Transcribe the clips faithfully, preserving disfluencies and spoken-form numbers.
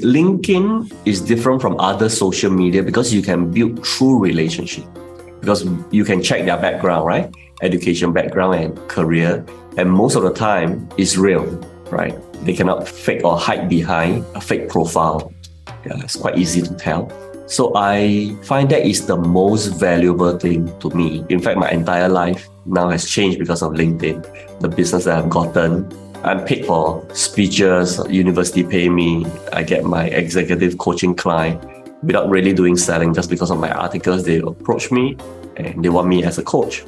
LinkedIn is different from other social media because you can build true relationship, because you can check their background, right? Education background and career. And most of the time it's real, right? They cannot fake or hide behind a fake profile. Yeah, it's quite easy to tell. So I find that is the most valuable thing to me. In fact, my entire life now has changed because of LinkedIn, the business that I've gotten. I'm picked for speeches, university pay me, I get my executive coaching client without really doing selling, just because of my articles. They approach me and they want me as a coach.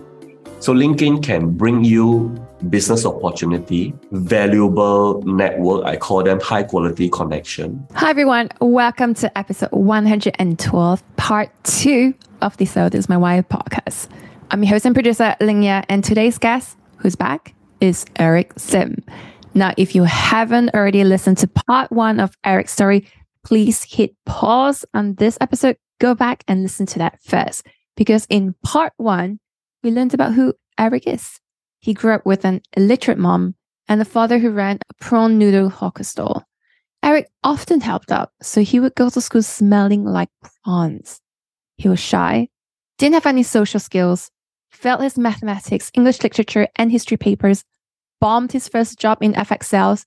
So LinkedIn can bring you business opportunity, valuable network. I call them high quality connection. Hi everyone, welcome to episode one hundred twelve, part two of the So This Is My Why podcast. I'm your host and producer, Lingya, and today's guest, who's back, is Eric Sim. Now, if you haven't already listened to part one of Eric's story, please hit pause on this episode, go back and listen to that first. Because in part one, we learned about who Eric is. He grew up with an illiterate mom and a father who ran a prawn noodle hawker stall. Eric often helped out, so he would go to school smelling like prawns. He was shy, didn't have any social skills, failed his mathematics, English literature, and history papers, bombed his first job in F X sales,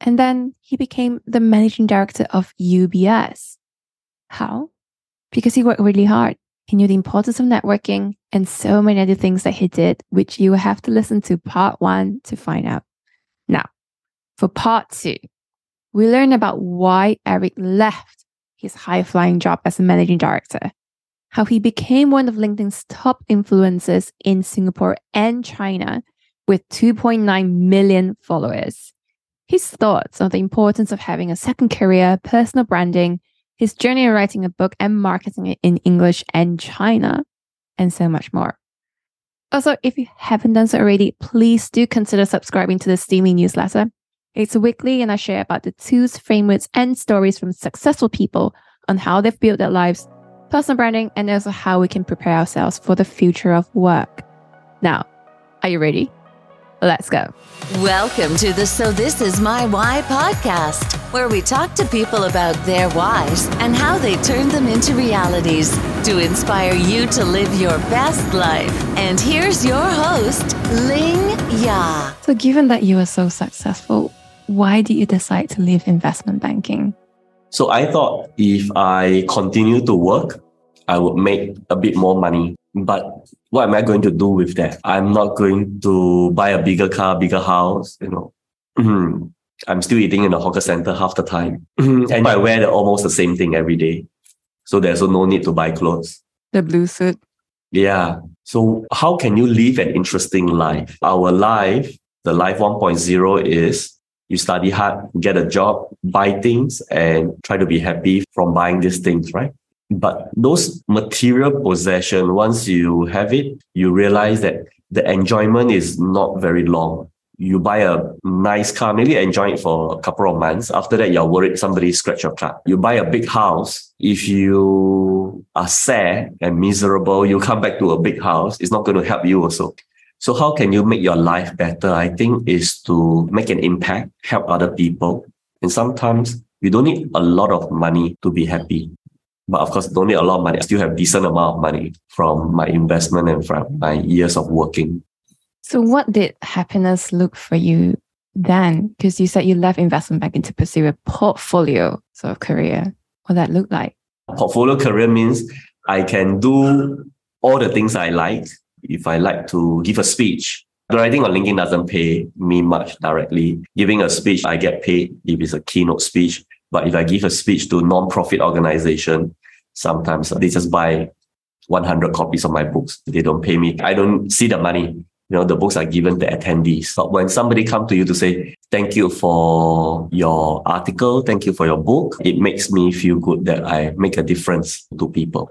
and then he became the managing director of U B S. How? Because he worked really hard. He knew the importance of networking and so many other things that he did, which you will have to listen to part one to find out. Now, for part two, we learn about why Eric left his high-flying job as a managing director, how he became one of LinkedIn's top influencers in Singapore and China with two point nine million followers, his thoughts on the importance of having a second career, personal branding, his journey of writing a book and marketing it in English and China, and so much more. Also, if you haven't done so already, please do consider subscribing to the STIMY newsletter. It's weekly and I share about the tools, frameworks, and stories from successful people on how they've built their lives, personal branding, and also how we can prepare ourselves for the future of work. Now, are you ready? Let's go. Welcome to the So This Is My Why podcast, where we talk to people about their whys and how they turn them into realities to inspire you to live your best life. And here's your host, Lingya. So given that you are so successful, why did you decide to leave investment banking? So I thought if I continue to work, I would make a bit more money. But what am I going to do with that? I'm not going to buy a bigger car, bigger house, you know. I'm still eating in a hawker center half the time. And I wear the, almost the same thing every day. So there's no need to buy clothes. The blue suit. Yeah. So how can you live an interesting life? Our life, the life one point oh is you study hard, get a job, buy things, and try to be happy from buying these things, right? But those material possessions, once you have it, you realize that the enjoyment is not very long. You buy a nice car, maybe enjoy it for a couple of months. After that, you're worried somebody scratched your car. You buy a big house. If you are sad and miserable, you come back to a big house. It's not going to help you also. So how can you make your life better? I think is to make an impact, help other people. And sometimes you don't need a lot of money to be happy. But of course, don't need a lot of money. I still have a decent amount of money from my investment and from my years of working. So what did happiness look for you then? Because you said you left investment banking to pursue a portfolio sort of career. What that look like? Portfolio career means I can do all the things I like. If I like to give a speech, writing on LinkedIn doesn't pay me much directly. Giving a speech, I get paid if it's a keynote speech. But if I give a speech to a non-profit organization, sometimes they just buy one hundred copies of my books. They don't pay me. I don't see the money. You know, the books are given to attendees. But when somebody comes to you to say, thank you for your article, thank you for your book, it makes me feel good that I make a difference to people.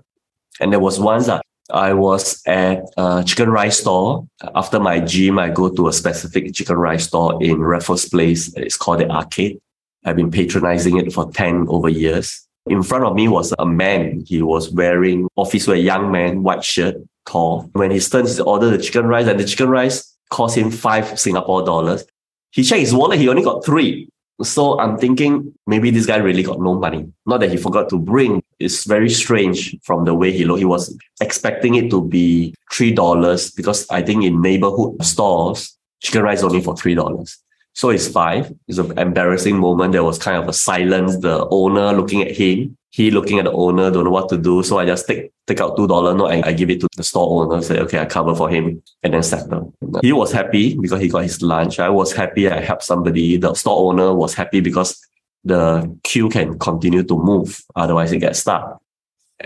And there was once that I was at a chicken rice store. After my gym, I go to a specific chicken rice store in Raffles Place. It's called the Arcade. I've been patronizing it for ten over years. In front of me was a man. He was wearing office wear, young man, white shirt, tall. When he turns to order the chicken rice, and the chicken rice cost him five Singapore dollars. He checked his wallet. He only got three. So I'm thinking maybe this guy really got no money. Not that he forgot to bring. It's very strange from the way he looked. He was expecting it to be three dollars because I think in neighborhood stores, chicken rice only for three dollars. So it's five. It's an embarrassing moment. There was kind of a silence. The owner looking at him, he looking at the owner, don't know what to do. So I just take take out two dollars note and I give it to the store owner. Say, okay, I cover for him and then settle. He was happy because he got his lunch. I was happy. I helped somebody. The store owner was happy because the queue can continue to move. Otherwise, it gets stuck.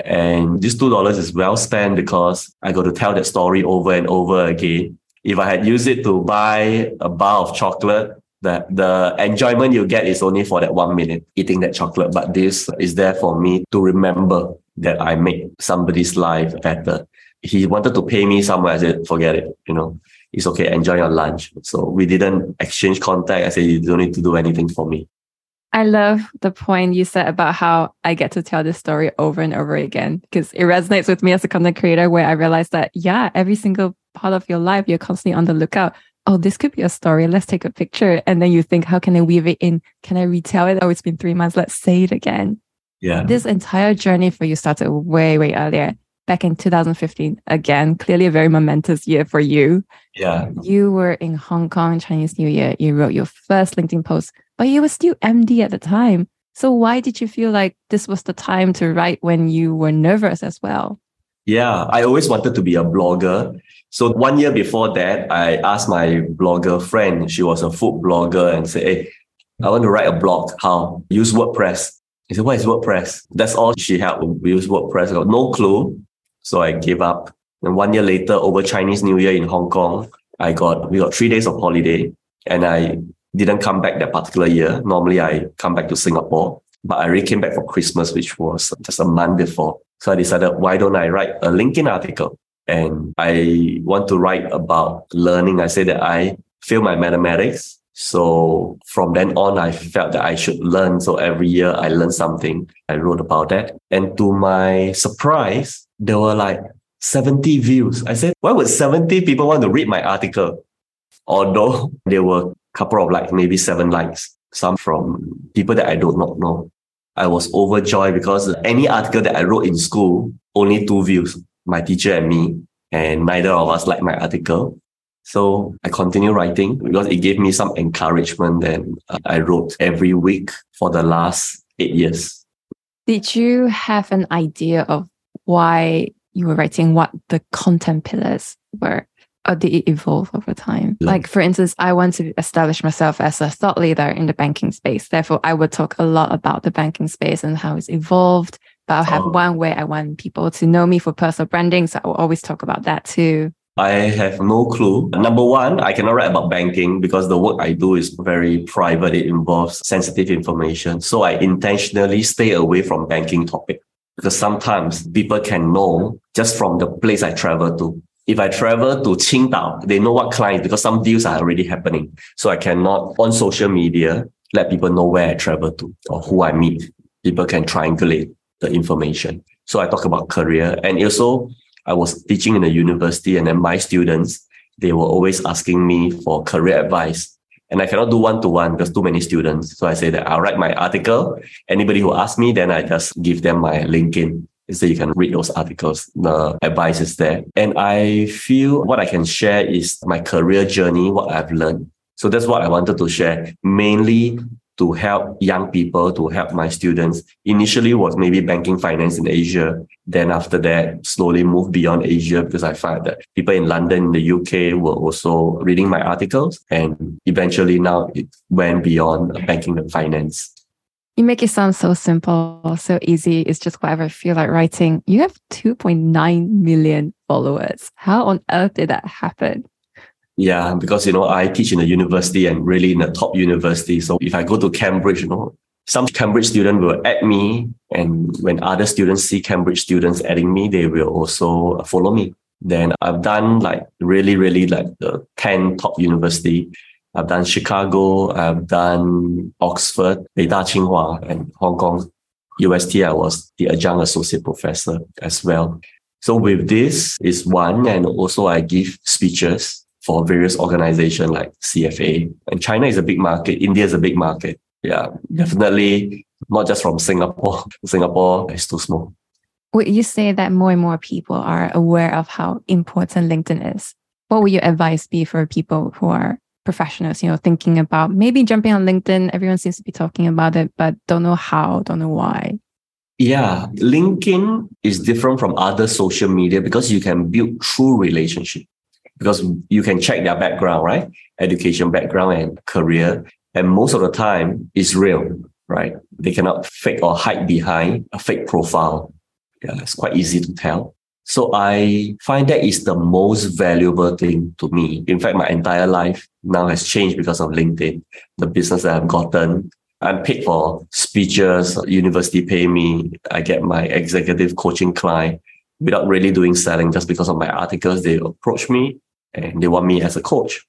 And this two dollars is well spent because I got to tell that story over and over again. If I had used it to buy a bar of chocolate, the, the enjoyment you get is only for that one minute eating that chocolate. But this is there for me to remember that I make somebody's life better. He wanted to pay me somewhere. I said, forget it. You know, it's okay. Enjoy your lunch. So we didn't exchange contact. I said, you don't need to do anything for me. I love the point you said about how I get to tell this story over and over again, because it resonates with me as a content creator where I realized that, yeah, every single part of your life, you're constantly on the lookout. Oh, this could be a story. Let's take a picture. And then you think, how can I weave it in? Can I retell it? Oh, it's been three months. Let's say it again. Yeah. This entire journey for you started way, way earlier, back in two thousand fifteen. Again, clearly a very momentous year for you. Yeah. You were in Hong Kong, Chinese New Year. You wrote your first LinkedIn post, but you were still M D at the time. So why did you feel like this was the time to write when you were nervous as well? Yeah, I always wanted to be a blogger. So one year before that, I asked my blogger friend, she was a food blogger, and said, hey, I want to write a blog. How? Use WordPress. He said, what is WordPress? That's all she had. We use WordPress. I got no clue. So I gave up. And one year later, over Chinese New Year in Hong Kong, I got, we got three days of holiday. And I didn't come back that particular year. Normally, I come back to Singapore. But I really came back for Christmas, which was just a month before. So I decided, why don't I write a LinkedIn article? And I want to write about learning. I said that I failed my mathematics. So from then on, I felt that I should learn. So every year I learned something. I wrote about that. And to my surprise, there were like seventy views. I said, why would seventy people want to read my article? Although there were a couple of likes, maybe seven likes, some from people that I do not know. I was overjoyed because any article that I wrote in school, only two views, my teacher and me, and neither of us liked my article. So I continued writing because it gave me some encouragement, and I wrote every week for the last eight years. Did you have an idea of why you were writing, what the content pillars were? Or did it evolve over time? Yeah. Like, for instance, I want to establish myself as a thought leader in the banking space. Therefore, I would talk a lot about the banking space and how it's evolved. But I'll have oh. one way I want people to know me for personal branding. So I will always talk about that too. I have no clue. Number one, I cannot write about banking because the work I do is very private. It involves sensitive information. So I intentionally stay away from banking topic because sometimes people can know just from the place I travel to. If I travel to Qingdao, they know what clients, because some deals are already happening. So I cannot, on social media, let people know where I travel to or who I meet. People can triangulate the information. So I talk about career. And also, I was teaching in a university, and then my students, they were always asking me for career advice. And I cannot do one-to-one because too many students. So I say that I'll write my article. Anybody who asks me, then I just give them my LinkedIn. So you can read those articles. The advice is there. And I feel what I can share is my career journey, what I've learned. So that's what I wanted to share, mainly to help young people, to help my students. Initially was maybe banking finance in Asia. Then after that, slowly moved beyond Asia because I found that people in London, in the U K were also reading my articles. And eventually now it went beyond banking and finance. You make it sound so simple, so easy. It's just whatever I feel like writing. You have two point nine million followers. How on earth did that happen? Yeah, because, you know, I teach in a university and really in a top university. So if I go to Cambridge, you know, some Cambridge student will add me. And when other students see Cambridge students adding me, they will also follow me. Then I've done like really, really like the ten top university. I've done Chicago, I've done Oxford, Beida, Tsinghua, and Hong Kong U S T. I was the adjunct associate professor as well. So with this is one, and also I give speeches for various organizations like C F A. And China is a big market. India is a big market. yeah, definitely not just from Singapore. Singapore is too small. Would you say that more and more people are aware of how important LinkedIn is? What would your advice be for people who are professionals, you know, thinking about maybe jumping on LinkedIn? Everyone seems to be talking about it, but don't know how, don't know why. Yeah, LinkedIn is different from other social media because you can build true relationship, because you can check their background, right? Education background and career. And most of the time it's real, right? They cannot fake or hide behind a fake profile. Yeah, it's quite easy to tell. So I find that is the most valuable thing to me. In fact, my entire life now has changed because of LinkedIn, the business that I've gotten. I'm paid for speeches, university pay me. I get my executive coaching client without really doing selling, just because of my articles. They approach me and they want me as a coach.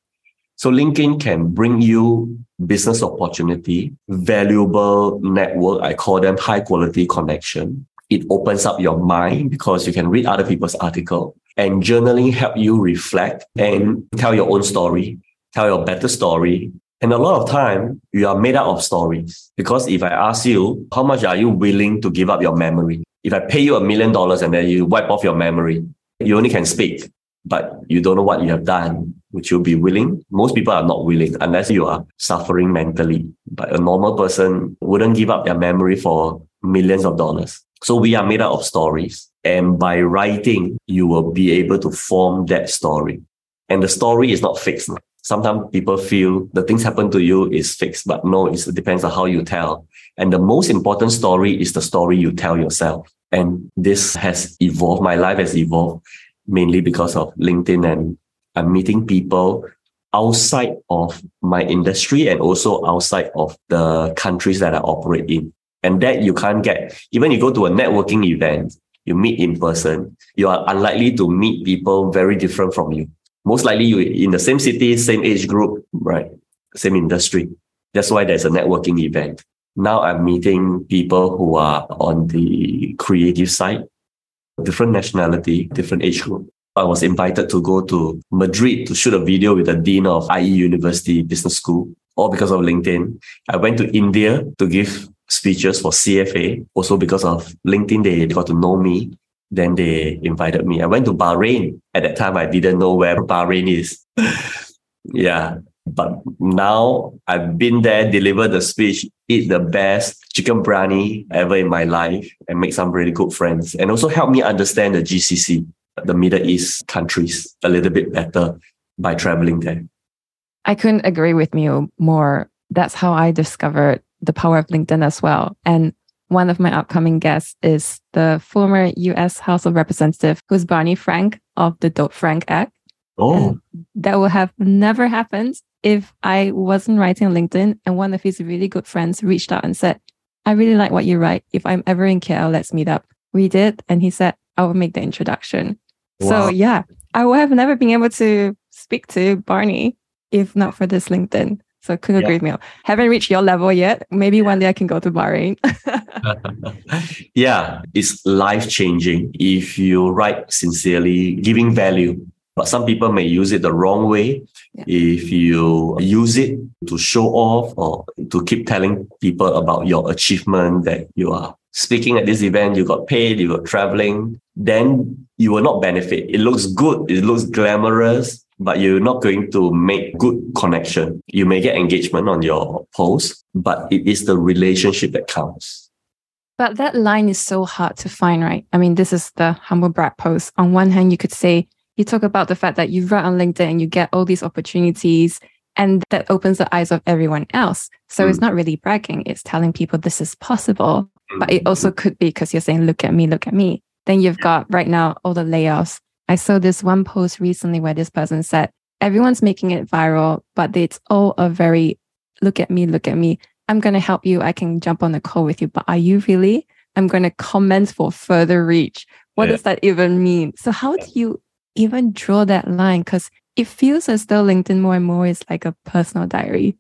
So LinkedIn can bring you business opportunity, valuable network. I call them high quality connection. It opens up your mind because you can read other people's article, and journaling help you reflect and tell your own story, tell your better story. And a lot of time you are made up of stories, because if I ask you, how much are you willing to give up your memory? If I pay you a million dollars and then you wipe off your memory, you only can speak, but you don't know what you have done. Would you be willing? Most people are not willing unless you are suffering mentally. But a normal person wouldn't give up their memory for millions of dollars. So we are made up of stories. And by writing, you will be able to form that story. And the story is not fixed. Sometimes people feel the things happen to you is fixed, but no, it depends on how you tell. And the most important story is the story you tell yourself. And this has evolved. My life has evolved mainly because of LinkedIn, and I'm meeting people outside of my industry and also outside of the countries that I operate in. And that you can't get. Even you go to a networking event, you meet in person, you are unlikely to meet people very different from you. Most likely you're in the same city, same age group, right? Same industry. That's why there's a networking event. Now I'm meeting people who are on the creative side, different nationality, different age group. I was invited to go to Madrid to shoot a video with the dean of I E University Business School, all because of LinkedIn. I went to India to give speeches for C F A, also because of LinkedIn. They got to know me. Then they invited me. I went to Bahrain. At that time, I didn't know where Bahrain is. Yeah. But now I've been there, delivered the speech, eat the best chicken biryani ever in my life, and make some really good friends. And also help me understand the G C C, the Middle East countries, a little bit better by traveling there. I couldn't agree with you more. That's how I discovered the power of LinkedIn as well. And one of my upcoming guests is the former U S House of Representatives, who's Barney Frank of the Dodd-Frank Act. Oh, and that would have never happened if I wasn't writing on LinkedIn. And one of his really good friends reached out and said, I really like what you write. If I'm ever in K L, let's meet up. We did. And he said, I will make the introduction. Wow. So yeah, I would have never been able to speak to Barney if not for this LinkedIn. So couldn't agree with me. Haven't reached your level yet. Maybe one day I can go to Bahrain. Yeah, it's life-changing if you write sincerely, giving value. But some people may use it the wrong way. Yeah. If you use it to show off or to keep telling people about your achievement, that you are speaking at this event, you got paid, you got traveling, then you will not benefit. It looks good. It looks glamorous. But you're not going to make good connection. You may get engagement on your post, but it is the relationship that counts. But that line is so hard to find, right? I mean, this is the humble brag post. On one hand, you could say, you talk about the fact that you write on LinkedIn and you get all these opportunities, and that opens the eyes of everyone else. So mm. it's not really bragging. It's telling people this is possible. Mm. But it also could be because you're saying, look at me, look at me. Then you've got right now all the layoffs. I saw this one post recently where this person said, everyone's making it viral, but it's all a very, look at me, look at me. I'm going to help you. I can jump on a call with you. But are you really? I'm going to comment for further reach. What yeah. does that even mean? So how do you even draw that line? Because it feels as though LinkedIn more and more is like a personal diary.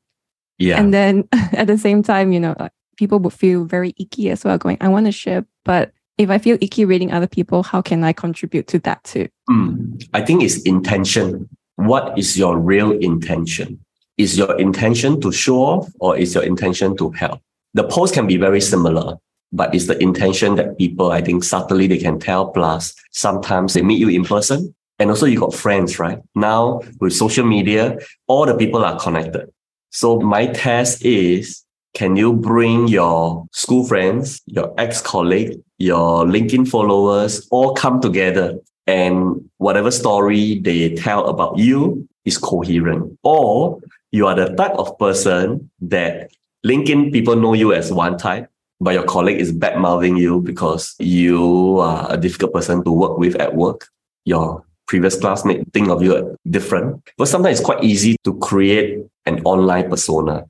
Yeah. And then at the same time, you know, like, people would feel very icky as well, going, I want to share, but if I feel icky reading other people, how can I contribute to that too? Mm, I think it's intention. What is your real intention? is your intention to show off or is your intention to help? The post can be very similar, but it's the intention that people, I think, subtly they can tell. Plus, sometimes they meet you in person. And also you got friends, right? Now, with social media, all the people are connected. So my test is, can you bring your school friends, your ex-colleague, your LinkedIn followers, all come together and whatever story they tell about you is coherent? Or you are the type of person that LinkedIn people know you as one type, but your colleague is bad-mouthing you because you are a difficult person to work with at work. Your previous classmate think of you different. But sometimes it's quite easy to create an online persona.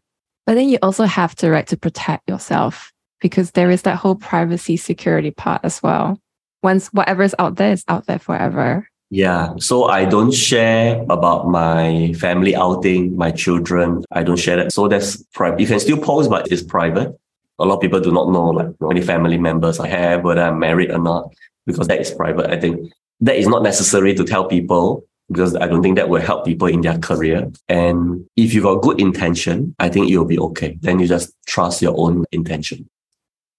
But then you also have to, right, to protect yourself, because there is that whole privacy security part as well. Once whatever's out there is out there forever. Yeah. So I don't share about my family outing, my children. I don't share that. So that's private. You can still post, but it's private. A lot of people do not know like how many family members I have, whether I'm married or not, because that is private, I think. That is not necessary to tell people because I don't think that will help people in their career. And if you've got good intention, I think you'll be okay. Then you just trust your own intention.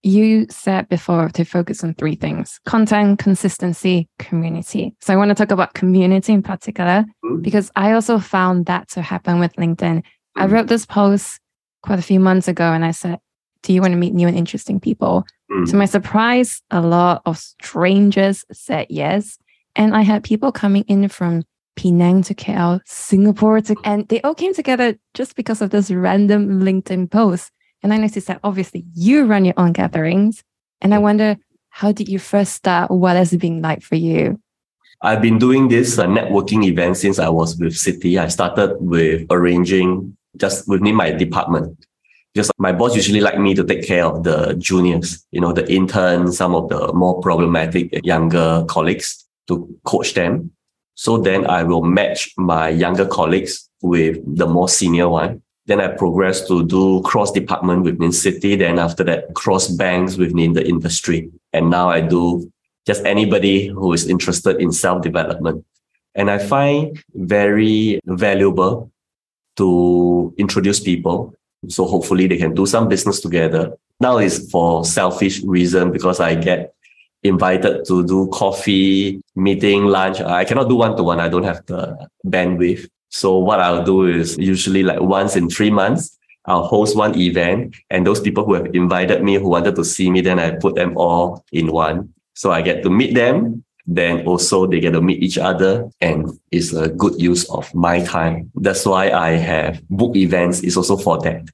You said before to focus on three things: content, consistency, community. So I want to talk about community in particular, mm-hmm. because I also found that to happen with LinkedIn. Mm-hmm. I wrote this post quite a few months ago and I said, do you want to meet new and interesting people? Mm-hmm. To my surprise, a lot of strangers said yes. And I had people coming in from Penang to K L, Singapore, to, and they all came together just because of this random LinkedIn post. And I noticed that obviously you run your own gatherings. And I wonder, how did you first start? What has it been like for you? I've been doing this uh, networking event since I was with Citi. I started with arranging just within my department. Just my boss usually liked me to take care of the juniors, you know, the interns, some of the more problematic younger colleagues, to coach them. So then I will match my younger colleagues with the more senior one. Then I progressed to do cross-department within Citi. Then after that, cross-banks within the industry. And now I do just anybody who is interested in self-development. And I find very valuable to introduce people. So hopefully they can do some business together. Now it's for selfish reason because I get invited to do coffee, meeting, lunch. I cannot do one-to-one. I don't have the bandwidth. So what I'll do is usually like once in three months, I'll host one event. And those people who have invited me, who wanted to see me, then I put them all in one. So I get to meet them. Then also they get to meet each other. And it's a good use of my time. That's why I have booked events. It's also for that.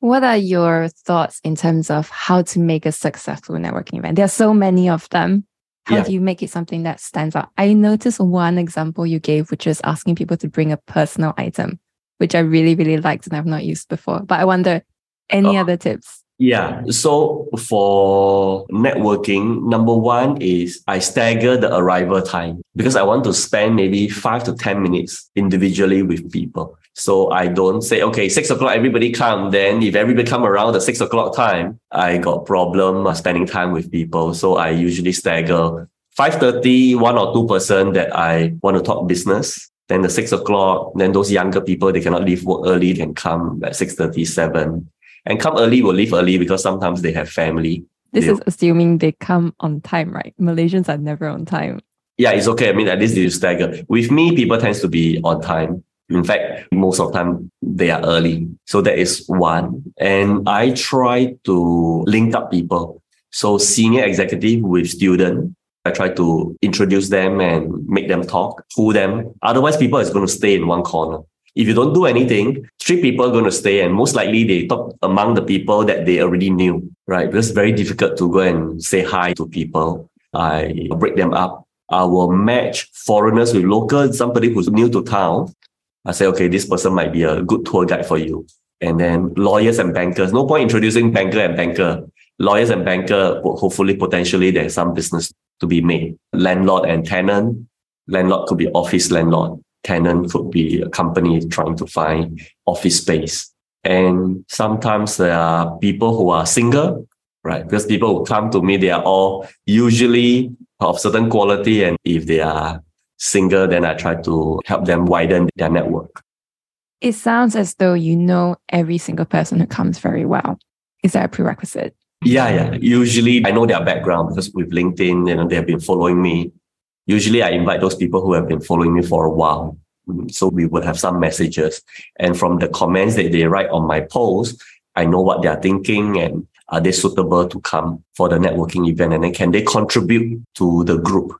What are your thoughts in terms of how to make a successful networking event? There are so many of them. How yeah. do you make it something that stands out? I noticed one example you gave, which is asking people to bring a personal item, which I really, really liked and I've not used before. But I wonder, any uh, other tips? Yeah. So for networking, number one is I stagger the arrival time because I want to spend maybe five to ten minutes individually with people. So I don't say, okay, six o'clock, everybody come. Then if everybody come around the six o'clock time, I got problem spending time with people. So I usually stagger five thirty, one or two person that I want to talk business. Then the six o'clock, then those younger people, they cannot leave work early, can come at six thirty, seven. And come early will leave early because sometimes they have family. This They'll- is assuming they come on time, right? Malaysians are never on time. Yeah, it's okay. I mean, at least you stagger. With me, people tends to be on time. In fact, most of the time, they are early. So that is one. And I try to link up people. So senior executive with student, I try to introduce them and make them talk, pull them. Otherwise, people is going to stay in one corner. If you don't do anything, three people are going to stay and most likely they talk among the people that they already knew, right? Because it's very difficult to go and say hi to people. I break them up. I will match foreigners with locals, somebody who's new to town. I say, okay, this person might be a good tour guide for you. And then lawyers and bankers. No point introducing banker and banker. Lawyers and banker, hopefully, potentially, there's some business to be made. Landlord and tenant. Landlord could be office landlord. Tenant could be a company trying to find office space. And sometimes there are people who are single, right? Because people who come to me, they are all usually of certain quality. And if they are single, then I try to help them widen their network. It sounds as though you know every single person who comes very well. Is that a prerequisite? Yeah, yeah. Usually I know their background because with LinkedIn, you know, they've been following me. Usually I invite those people who have been following me for a while. So we would have some messages. And from the comments that they write on my posts, I know what they're thinking and are they suitable to come for the networking event? And then can they contribute to the group?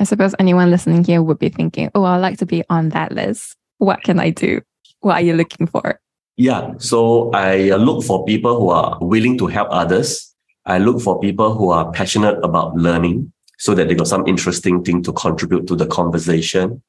I suppose anyone listening here would be thinking, oh, I'd like to be on that list. What can I do? What are you looking for? Yeah. So I look for people who are willing to help others. I look for people who are passionate about learning so that they got some interesting thing to contribute to the conversation.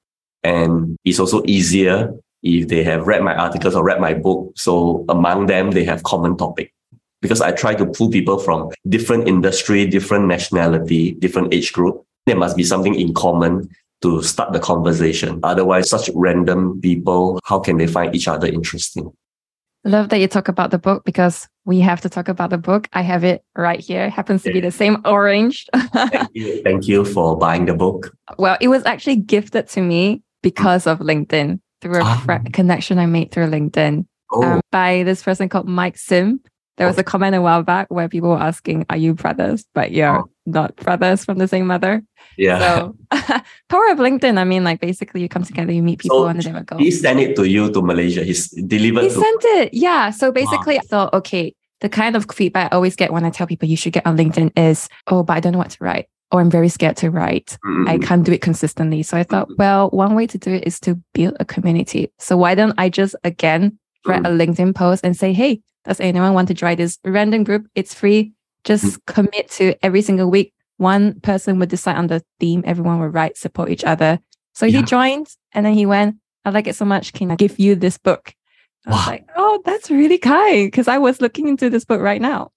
And it's also easier if they have read my articles or read my book. So among them, they have common topic. Because I try to pull people from different industry, different nationality, different age group. There must be something in common to start the conversation. Otherwise, such random people, how can they find each other interesting? Love that you talk about the book because we have to talk about the book. I have it right here. It happens to be the same orange. Thank you. Thank you for buying the book. Well, it was actually gifted to me because of LinkedIn, through a ah. connection I made through LinkedIn oh. um, by this person called Mike Sim. There was a comment a while back where people were asking, are you brothers? But you're oh. not brothers from the same mother. Yeah. So power of LinkedIn. I mean, like basically you come together, you meet people so and then go. He sent it to you to Malaysia. He's delivered. He to- sent it. Yeah. So basically wow. I thought, okay, the kind of feedback I always get when I tell people you should get on LinkedIn is, oh, but I don't know what to write. Or I'm very scared to write. Mm. I can't do it consistently. So I thought, well, one way to do it is to build a community. So why don't I just, again, write mm. a LinkedIn post and say, hey, does anyone want to join this random group? It's free. Just mm. commit to every single week. One person would decide on the theme. Everyone will write, support each other. So yeah. he joined and then he went, I like it so much. Can I give you this book? I was wow. like, oh, that's really kind because I was looking into this book right now.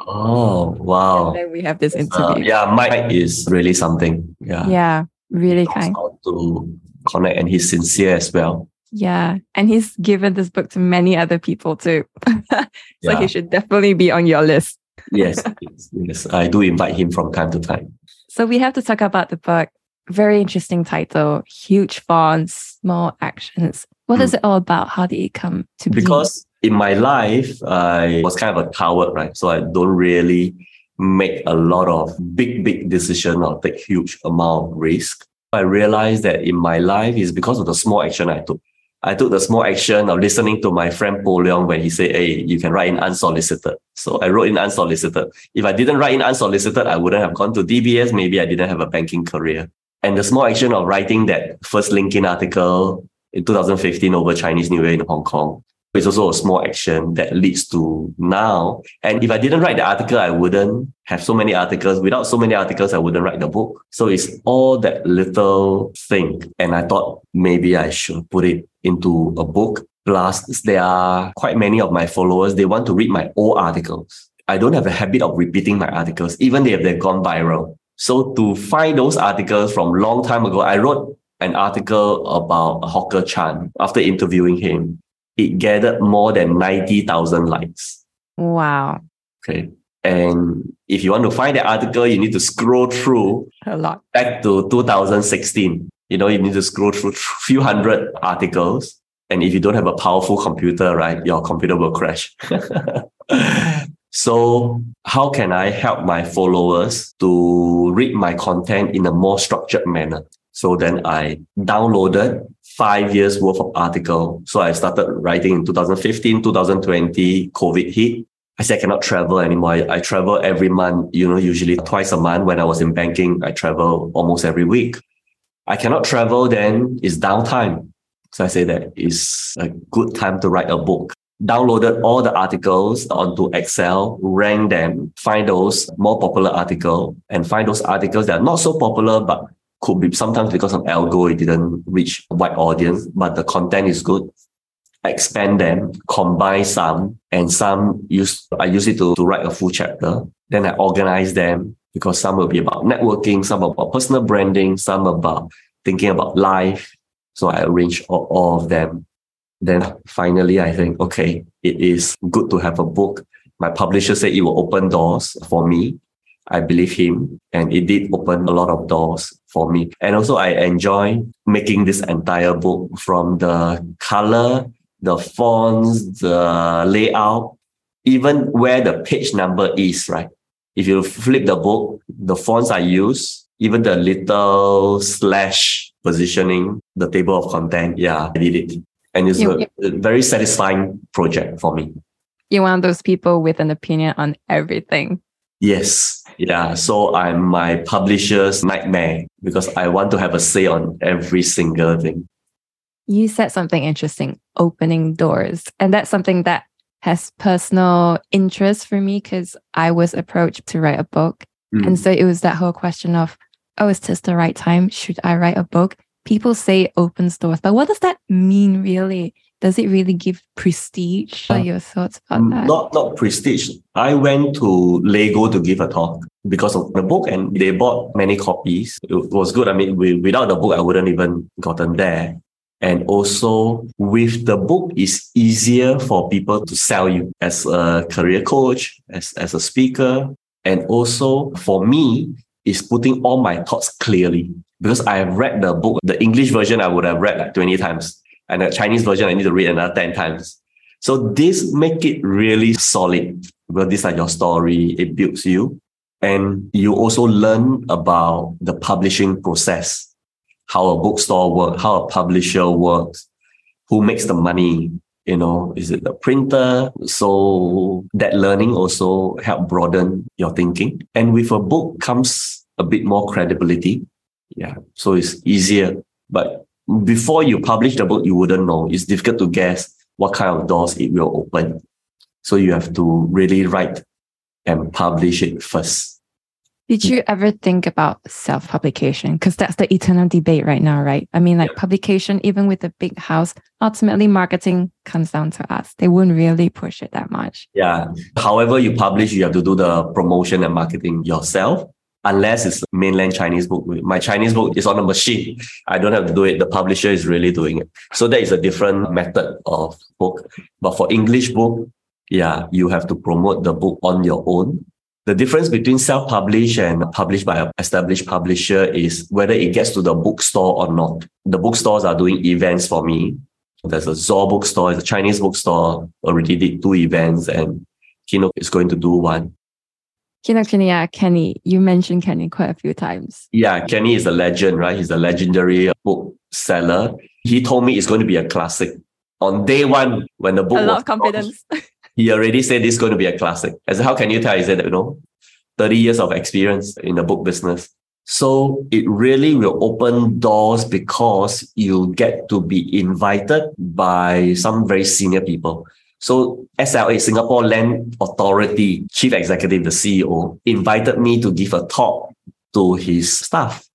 Oh, wow. And then we have this interview. Uh, yeah, Mike is really something. Yeah, yeah, really kind. How to connect and he's sincere as well. Yeah. And he's given this book to many other people too. So yeah. he should definitely be on your list. Yes, yes, yes. I do invite him from time to time. So we have to talk about the book. Very interesting title, huge fonts, small actions. What mm. is it all about? How did it come to be? Because in my life, I was kind of a coward, right? So I don't really make a lot of big, big decisions or take huge amount of risk. I realized that in my life is because of the small action I took. I took the small action of listening to my friend Paul Leung when he said, hey, you can write in unsolicited. So I wrote in unsolicited. If I didn't write in unsolicited, I wouldn't have gone to D B S. Maybe I didn't have a banking career. And the small action of writing that first LinkedIn article in two thousand fifteen over Chinese New Year in Hong Kong, it's also a small action that leads to now. And if I didn't write the article, I wouldn't have so many articles. Without so many articles, I wouldn't write the book. So it's all that little thing. And I thought maybe I should put it into a book. Plus, there are quite many of my followers. They want to read my old articles. I don't have a habit of repeating my articles, even if they've gone viral. So to find those articles from a long time ago, I wrote an article about Hawker Chan after interviewing him. It gathered more than ninety thousand likes. Wow. Okay. And if you want to find the article, you need to scroll through a lot back to two thousand sixteen. You know, you need to scroll through a few hundred articles. And if you don't have a powerful computer, right, your computer will crash. So how can I help my followers to read my content in a more structured manner? So then I downloaded five years worth of article. So I started writing in two thousand fifteen, two thousand twenty, COVID hit. I said I cannot travel anymore. I, I travel every month, you know, usually twice a month. When I was in banking, I travel almost every week. I cannot travel, then it's downtime. So I say that it's a good time to write a book. Downloaded all the articles onto Excel, rank them, find those more popular articles, and find those articles that are not so popular, but could be sometimes because of algo, it didn't reach a wide audience, but the content is good. Expand them, combine some, and some use. I use it to, to write a full chapter. Then I organize them because some will be about networking, some about personal branding, some about thinking about life. So I arrange all, all of them. Then finally, I think, okay, it is good to have a book. My publisher said it will open doors for me. I believe him, and it did open a lot of doors for me. And also I enjoy making this entire book, from the color the fonts, the layout, even where the page number is, right? If you flip the book, the fonts are used, even the little slash positioning, the table of content. Yeah, I did it. And it's you, a very satisfying project for me. You're one of those people with an opinion on everything. Yes. Yeah. So I'm my publisher's nightmare because I want to have a say on every single thing. You said something interesting, opening doors. And that's something that has personal interest for me because I was approached to write a book. Mm. And so it was that whole question of, oh, is this the right time? Should I write a book? People say it opens doors, but what does that mean really? Does it really give prestige? What are your thoughts about that? Not, not prestige. I went to Lego to give a talk because of the book and they bought many copies. It was good. I mean, we, without the book, I wouldn't even gotten there. And also with the book, it's easier for people to sell you as a career coach, as, as a speaker. And also for me, it's putting all my thoughts clearly because I have read the book. The English version, I would have read like twenty times. And the Chinese version, I need to read another ten times. So this make it really solid. Well, these are your story. It builds you. And you also learn about the publishing process, how a bookstore works, how a publisher works, who makes the money, you know, is it the printer? So that learning also help broaden your thinking. And with a book comes a bit more credibility. Yeah. So it's easier. But before you publish the book, you wouldn't know. It's difficult to guess what kind of doors it will open. So you have to really write and publish it first. Did you ever think about self-publication? Because that's the eternal debate right now, right? I mean, like yeah. publication, even with a big house, ultimately marketing comes down to us. They wouldn't really push it that much. Yeah. However you publish, you have to do the promotion and marketing yourself. Unless it's mainland Chinese book. My Chinese book is on a machine. I don't have to do it. The publisher is really doing it. So that is a different method of book. But for English book, yeah, you have to promote the book on your own. The difference between self-publish and published by an established publisher is whether it gets to the bookstore or not. The bookstores are doing events for me. There's a Zor Bookstore, it's a Chinese bookstore, already did two events and Kinok is going to do one. Kinokuniya, Kenny, you mentioned Kenny quite a few times. Yeah, Kenny is a legend, right? He's a legendary bookseller. He told me it's going to be a classic. On day one, when the book a lot of confidence. Launched, he already said it's going to be a classic. I said, how can you tell? He said, you know, thirty years of experience in the book business. So it really will open doors because you get to be invited by some very senior people. So S L A, Singapore Land Authority, Chief Executive, the C E O, invited me to give a talk to his staff.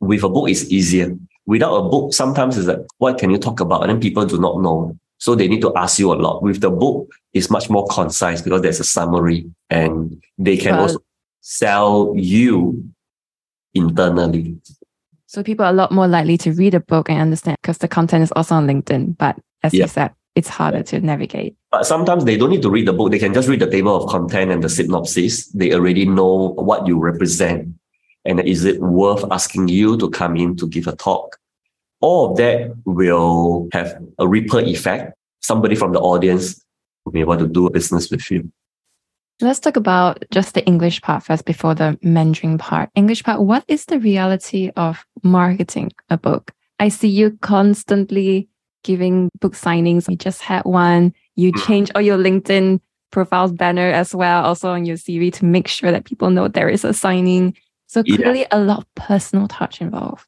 With a book, it's easier. Without a book, sometimes it's like, what can you talk about? And then people do not know. So they need to ask you a lot. With the book, it's much more concise because there's a summary and they can well, also sell you internally. So people are a lot more likely to read a book and understand because the content is also on LinkedIn. But as yeah. you said, it's harder to navigate. But sometimes they don't need to read the book. They can just read the table of content and the synopsis. They already know what you represent. And is it worth asking you to come in to give a talk? All of that will have a ripple effect. Somebody from the audience will be able to do a business with you. Let's talk about just the English part first before the mentoring part. English part, what is the reality of marketing a book? I see you constantly giving book signings. You just had one. You change all your LinkedIn profiles banner as well, also on your C V to make sure that people know there is a signing. So clearly yeah. a lot of personal touch involved.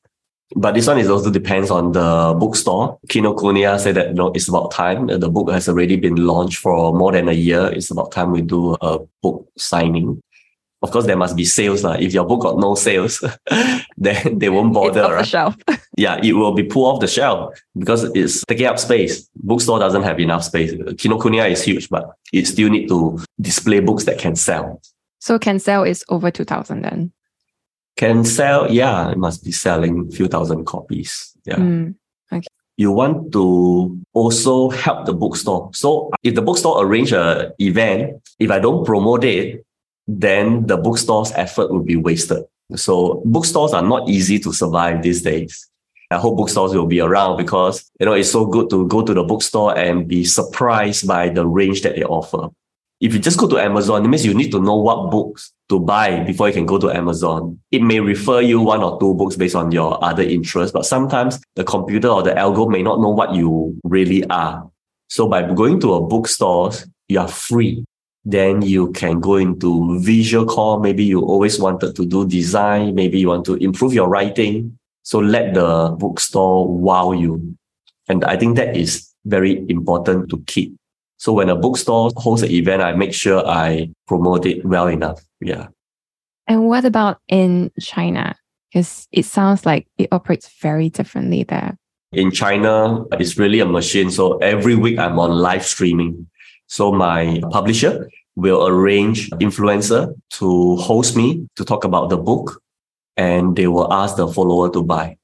But this one is also depends on the bookstore. Kinokuniya said that you know, it's about time. The book has already been launched for more than a year. It's about time we do a book signing. Of course, there must be sales. Like. If your book got no sales, then they won't bother. It's off right? the shelf. Yeah, it will be pulled off the shelf because it's taking up space. Bookstore doesn't have enough space. Kinokuniya is huge, but it still need to display books that can sell. So can sell is over two thousand then? Can sell, yeah. It must be selling a few thousand copies. Yeah. Mm, okay. You want to also help the bookstore. So if the bookstore arrange an event, if I don't promote it, then the bookstore's effort will be wasted. So bookstores are not easy to survive these days. I hope bookstores will be around because, you know, it's so good to go to the bookstore and be surprised by the range that they offer. If you just go to Amazon, it means you need to know what books to buy before you can go to Amazon. It may refer you one or two books based on your other interests, but sometimes the computer or the algo may not know what you really are. So by going to a bookstore, you are free. Then you can go into visual core. Maybe you always wanted to do design. Maybe you want to improve your writing. So let the bookstore wow you. And I think that is very important to keep. So when a bookstore hosts an event, I make sure I promote it well enough. Yeah. And what about in China? Because it sounds like it operates very differently there. In China, it's really a machine. So every week I'm on live streaming. So my publisher will arrange influencer to host me to talk about the book. And they will ask the follower to buy.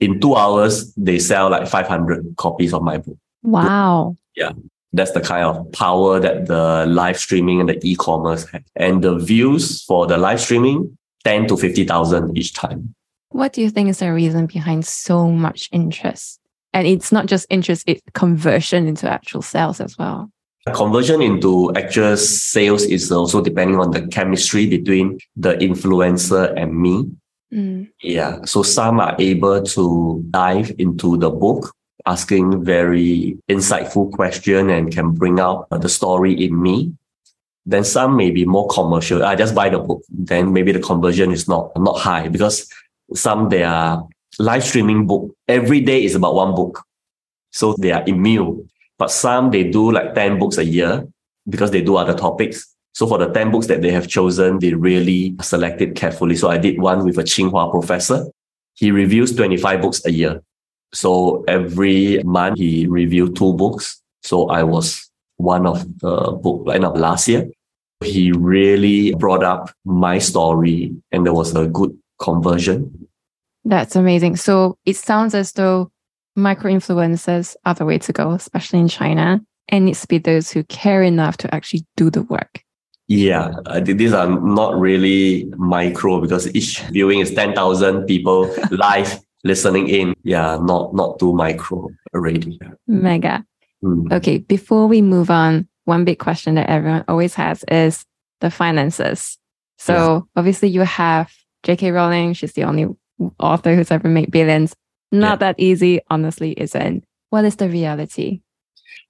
In two hours, they sell like five hundred copies of my book. Wow. Yeah. That's the kind of power that the live streaming and the e-commerce have. And the views for the live streaming, ten to fifty thousand each time. What do you think is the reason behind so much interest? And it's not just interest, it's conversion into actual sales as well. Conversion into actual sales is also depending on the chemistry between the influencer and me. Mm. Yeah. So some are able to dive into the book, asking very insightful questions and can bring out uh, the story in me. Then some may be more commercial. I just buy the book. Then maybe the conversion is not, not high because some, they are live streaming book. Every day is about one book. So they are immune. But some, they do like ten books a year because they do other topics. So for the ten books that they have chosen, they really selected carefully. So I did one with a Tsinghua professor. He reviews twenty-five books a year. So every month he reviewed two books. So I was one of the book end of last year. He really brought up my story and there was a good conversion. That's amazing. So it sounds as though micro-influencers are the way to go, especially in China. And it needs to be those who care enough to actually do the work. Yeah, uh, these are not really micro because each viewing is ten thousand people live listening in. Yeah, not, not too micro already. Mega. Mm. Okay, before we move on, one big question that everyone always has is the finances. So yes. Obviously you have J K Rowling. She's the only author who's ever made billions. Not yeah. that easy, honestly, isn't. What is the reality?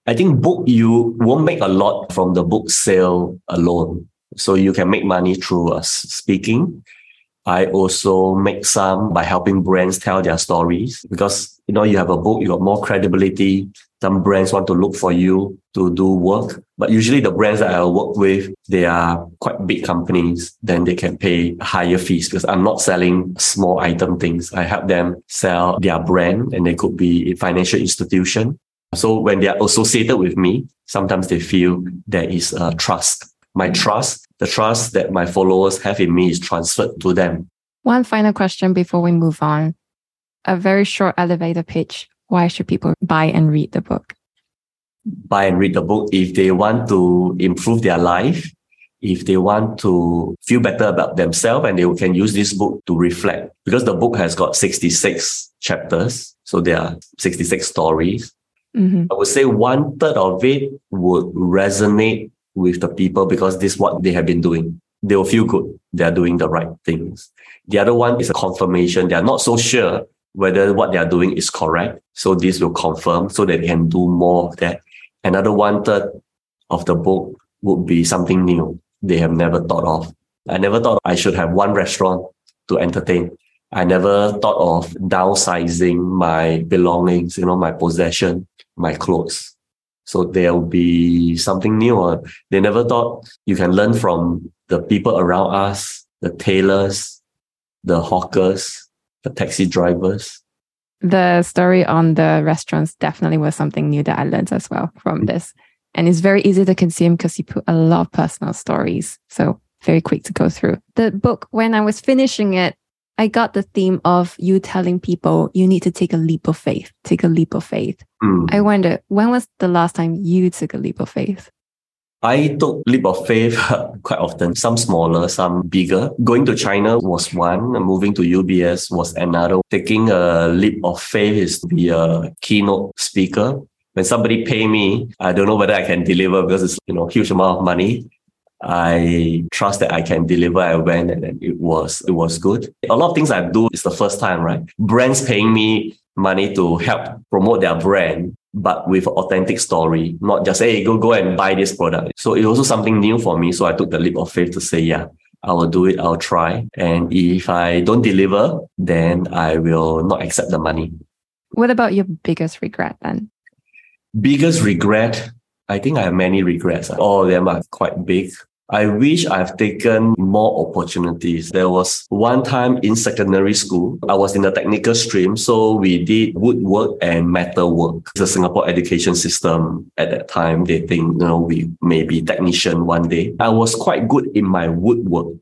I think book, you won't make a lot from the book sale alone. So you can make money through uh, speaking. I also make some by helping brands tell their stories because, you know, you have a book, you got more credibility. Some brands want to look for you to do work. But usually the brands that I work with, they are quite big companies. Then they can pay higher fees because I'm not selling small item things. I help them sell their brand and they could be a financial institution. So when they are associated with me, sometimes they feel there is a trust. My trust, the trust that my followers have in me is transferred to them. One final question before we move on. A very short elevator pitch. Why should people buy and read the book? Buy and read the book if they want to improve their life, if they want to feel better about themselves, and they can use this book to reflect. Because the book has got sixty-six chapters, so there are sixty-six stories. Mm-hmm. I would say one third of it would resonate with the people because this is what they have been doing. They will feel good. They are doing the right things. The other one is a confirmation. They are not so sure whether what they are doing is correct. So this will confirm so that they can do more of that. Another one third of the book would be something new they have never thought of. I never thought I should have one restaurant to entertain. I never thought of downsizing my belongings, you know, my possession, my clothes. So there'll be something new. They never thought you can learn from the people around us, the tailors, the hawkers, the taxi drivers. The story on the restaurants definitely was something new that I learned as well from this. And it's very easy to consume because you put a lot of personal stories. So very quick to go through. The book, when I was finishing it, I got the theme of you telling people you need to take a leap of faith. Take a leap of faith. Mm. I wonder, when was the last time you took a leap of faith? I took leap of faith quite often, some smaller, some bigger. Going to China was one, moving to U B S was another. Taking a leap of faith is to be a keynote speaker. When somebody pay me, I don't know whether I can deliver because it's, you know, huge amount of money. I trust that I can deliver. I went and then it was, it was good. A lot of things I do is the first time, right? Brands paying me money to help promote their brand, but with authentic story, not just, hey, go, go and buy this product. So it was also something new for me. So I took the leap of faith to say, yeah, I will do it. I'll try. And if I don't deliver, then I will not accept the money. What about your biggest regret then? Biggest regret? I think I have many regrets. All of them are quite big. I wish I've taken more opportunities. There was one time in secondary school, I was in the technical stream, so we did woodwork and metal work. The Singapore education system at that time, they think, you know, we may be technician one day. I was quite good in my woodwork.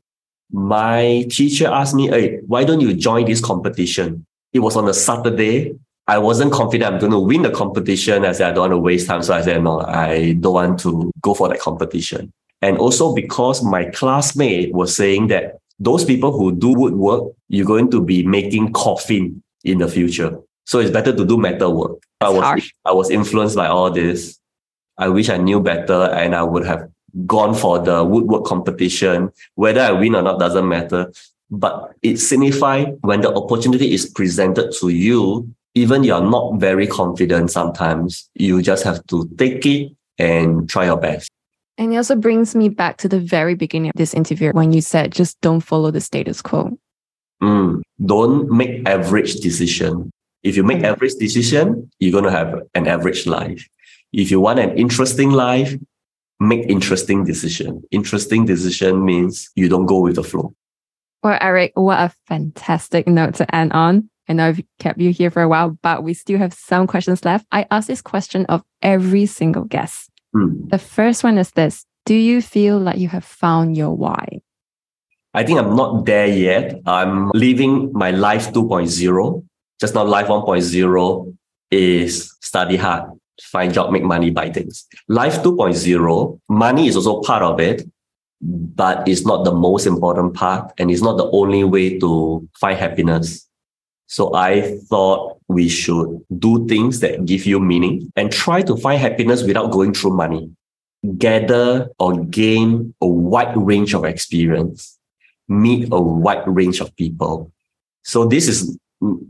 My teacher asked me, hey, why don't you join this competition? It was on a Saturday. I wasn't confident I'm going to win the competition. I said, I don't want to waste time. So I said, no, I don't want to go for that competition. And also because my classmate was saying that those people who do woodwork, you're going to be making coffin in the future. So it's better to do metal work. I was harsh. I was influenced by all this. I wish I knew better and I would have gone for the woodwork competition. Whether I win or not doesn't matter. But it signifies when the opportunity is presented to you, even you're not very confident sometimes, you just have to take it and try your best. And it also brings me back to the very beginning of this interview when you said, just don't follow the status quo. Mm, don't make average decision. If you make average decision, you're going to have an average life. If you want an interesting life, make interesting decision. Interesting decision means you don't go with the flow. Well, Eric, what a fantastic note to end on. I know I've kept you here for a while, but we still have some questions left. I ask this question of every single guest. Mm. The first one is this. Do you feel like you have found your why? I think I'm not there yet. I'm living my life two point oh. Just not life one point oh is study hard, find job, make money, buy things. Life two point oh, money is also part of it, but it's not the most important part and it's not the only way to find happiness. So I thought we should do things that give you meaning and try to find happiness without going through money. Gather or gain a wide range of experience. Meet a wide range of people. So this is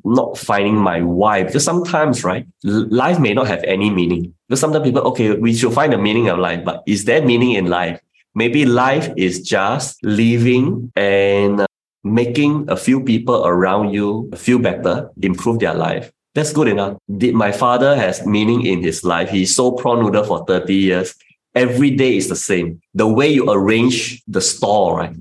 not finding my why, because sometimes, right, life may not have any meaning. Because sometimes people, okay, we should find the meaning of life, but is there meaning in life? Maybe life is just living and making a few people around you feel better, improve their life. That's good enough. Did my father has meaning in his life. He sold prawn noodle for thirty years. Every day is the same. The way you arrange the store, right?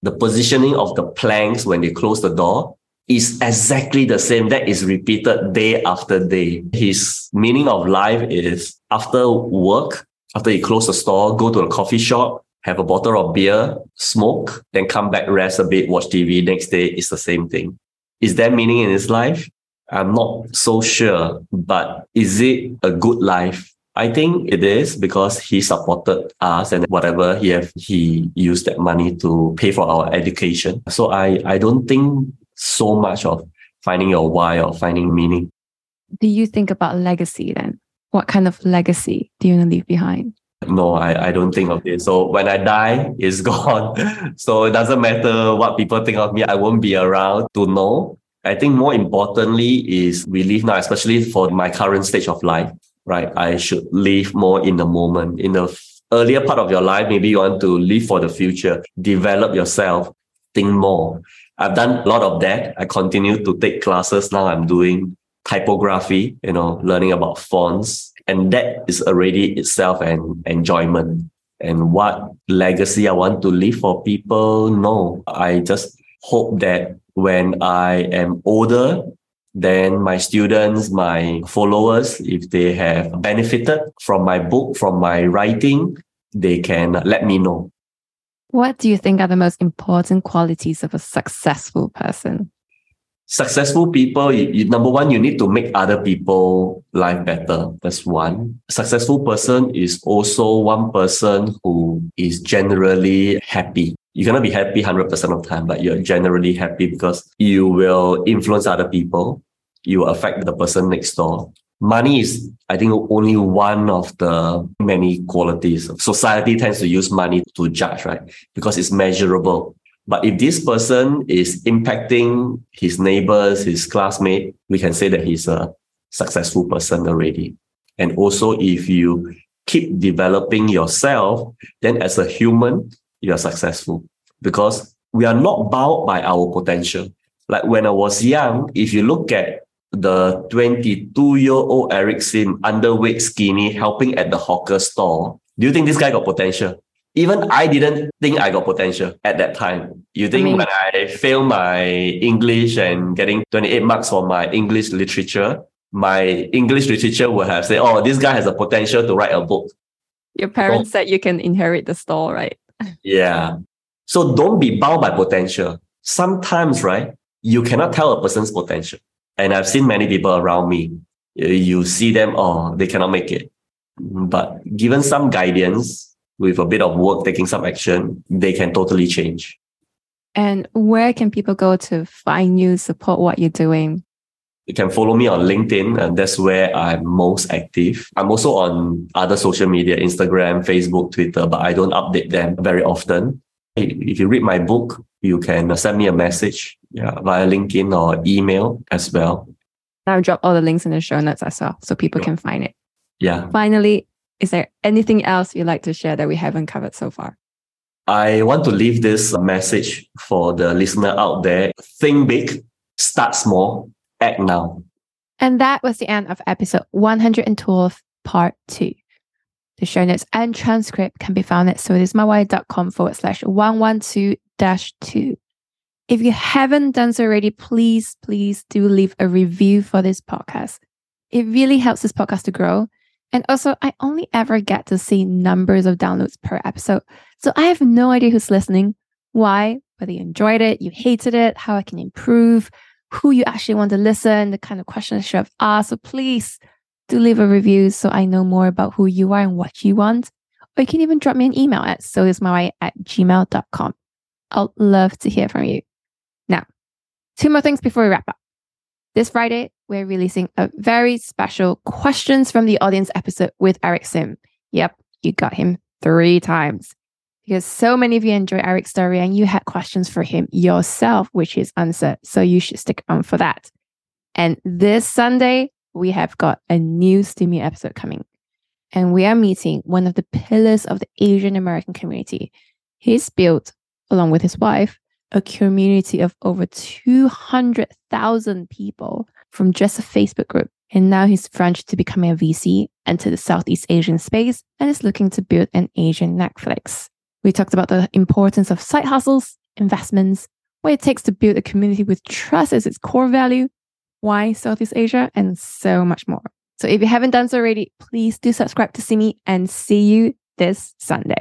The positioning of the planks when they close the door is exactly the same. That is repeated day after day. His meaning of life is after work, after you close the store, go to a coffee shop, have a bottle of beer, smoke, then come back, rest a bit, watch T V. Next day, it's the same thing. Is there meaning in his life? I'm not so sure, but is it a good life? I think it is because he supported us and whatever he have, he used that money to pay for our education. So I, I don't think so much of finding your why or finding meaning. Do you think about legacy then? What kind of legacy do you want to leave behind? No, I, I don't think of it. So when I die, it's gone. So it doesn't matter what people think of me. I won't be around to know. I think more importantly is we live now, especially for my current stage of life, right? I should live more in the moment. In the earlier part of your life, maybe you want to live for the future, develop yourself, think more. I've done a lot of that. I continue to take classes. Now I'm doing typography, you know, learning about fonts. And that is already itself an enjoyment. And what legacy I want to leave for people? No, I just hope that when I am older, then my students, my followers, if they have benefited from my book, from my writing, they can let me know. What do you think are the most important qualities of a successful person? Successful people, you, you, number one, you need to make other people's life better. That's one. Successful person is also one person who is generally happy. You cannot be happy one hundred percent of the time, but you're generally happy because you will influence other people. You will affect the person next door. Money is, I think, only one of the many qualities. Society tends to use money to judge, right? Because it's measurable. But if this person is impacting his neighbors, his classmates, we can say that he's a successful person already. And also, if you keep developing yourself, then as a human, you are successful because we are not bound by our potential. Like when I was young, if you look at the twenty-two-year-old Eric Sim, underweight, skinny, helping at the hawker store, do you think this guy got potential? Even I didn't think I got potential at that time. You think I mean, when I failed my English and getting twenty-eight marks for my English literature, my English literature would have said, oh, this guy has a potential to write a book. Your parents so, said you can inherit the store, right? Yeah. So don't be bound by potential. Sometimes, right, you cannot tell a person's potential. And I've seen many people around me. You see them, oh, they cannot make it. But given some guidance, with a bit of work, taking some action, they can totally change. And where can people go to find you, support what you're doing? You can follow me on LinkedIn, and that's where I'm most active. I'm also on other social media, Instagram, Facebook, Twitter, but I don't update them very often. If you read my book, you can send me a message yeah, via LinkedIn or email as well. I'll drop all the links in the show notes as well, so people can find it. Yeah. Finally, is there anything else you'd like to share that we haven't covered so far? I want to leave this message for the listener out there. Think big, start small, act now. And that was the end of episode one hundred twelve, part two. The show notes and transcript can be found at soitismywhy.com forward slash 112 dash two. If you haven't done so already, please, please do leave a review for this podcast. It really helps this podcast to grow. And also, I only ever get to see numbers of downloads per episode. So I have no idea who's listening, why, whether you enjoyed it, you hated it, how I can improve, who you actually want to listen, the kind of questions I should have asked. So please do leave a review so I know more about who you are and what you want. Or you can even drop me an email at soitismywhy at gmail dot com. I'll love to hear from you. Now, two more things before we wrap up. This Friday, we're releasing a very special Questions from the Audience episode with Eric Sim. Yep, you got him three times. Because so many of you enjoy Eric's story and you had questions for him yourself, which is answered. So you should stick on for that. And this Sunday, we have got a new STIMY episode coming. And we are meeting one of the pillars of the Asian American community. He's built, along with his wife, a community of over two hundred thousand people from just a Facebook group. And now he's branched to becoming a V C and to the Southeast Asian space and is looking to build an Asian Netflix. We talked about the importance of side hustles, investments, what it takes to build a community with trust as its core value, why Southeast Asia, and so much more. So if you haven't done so already, please do subscribe to STIMY and see you this Sunday.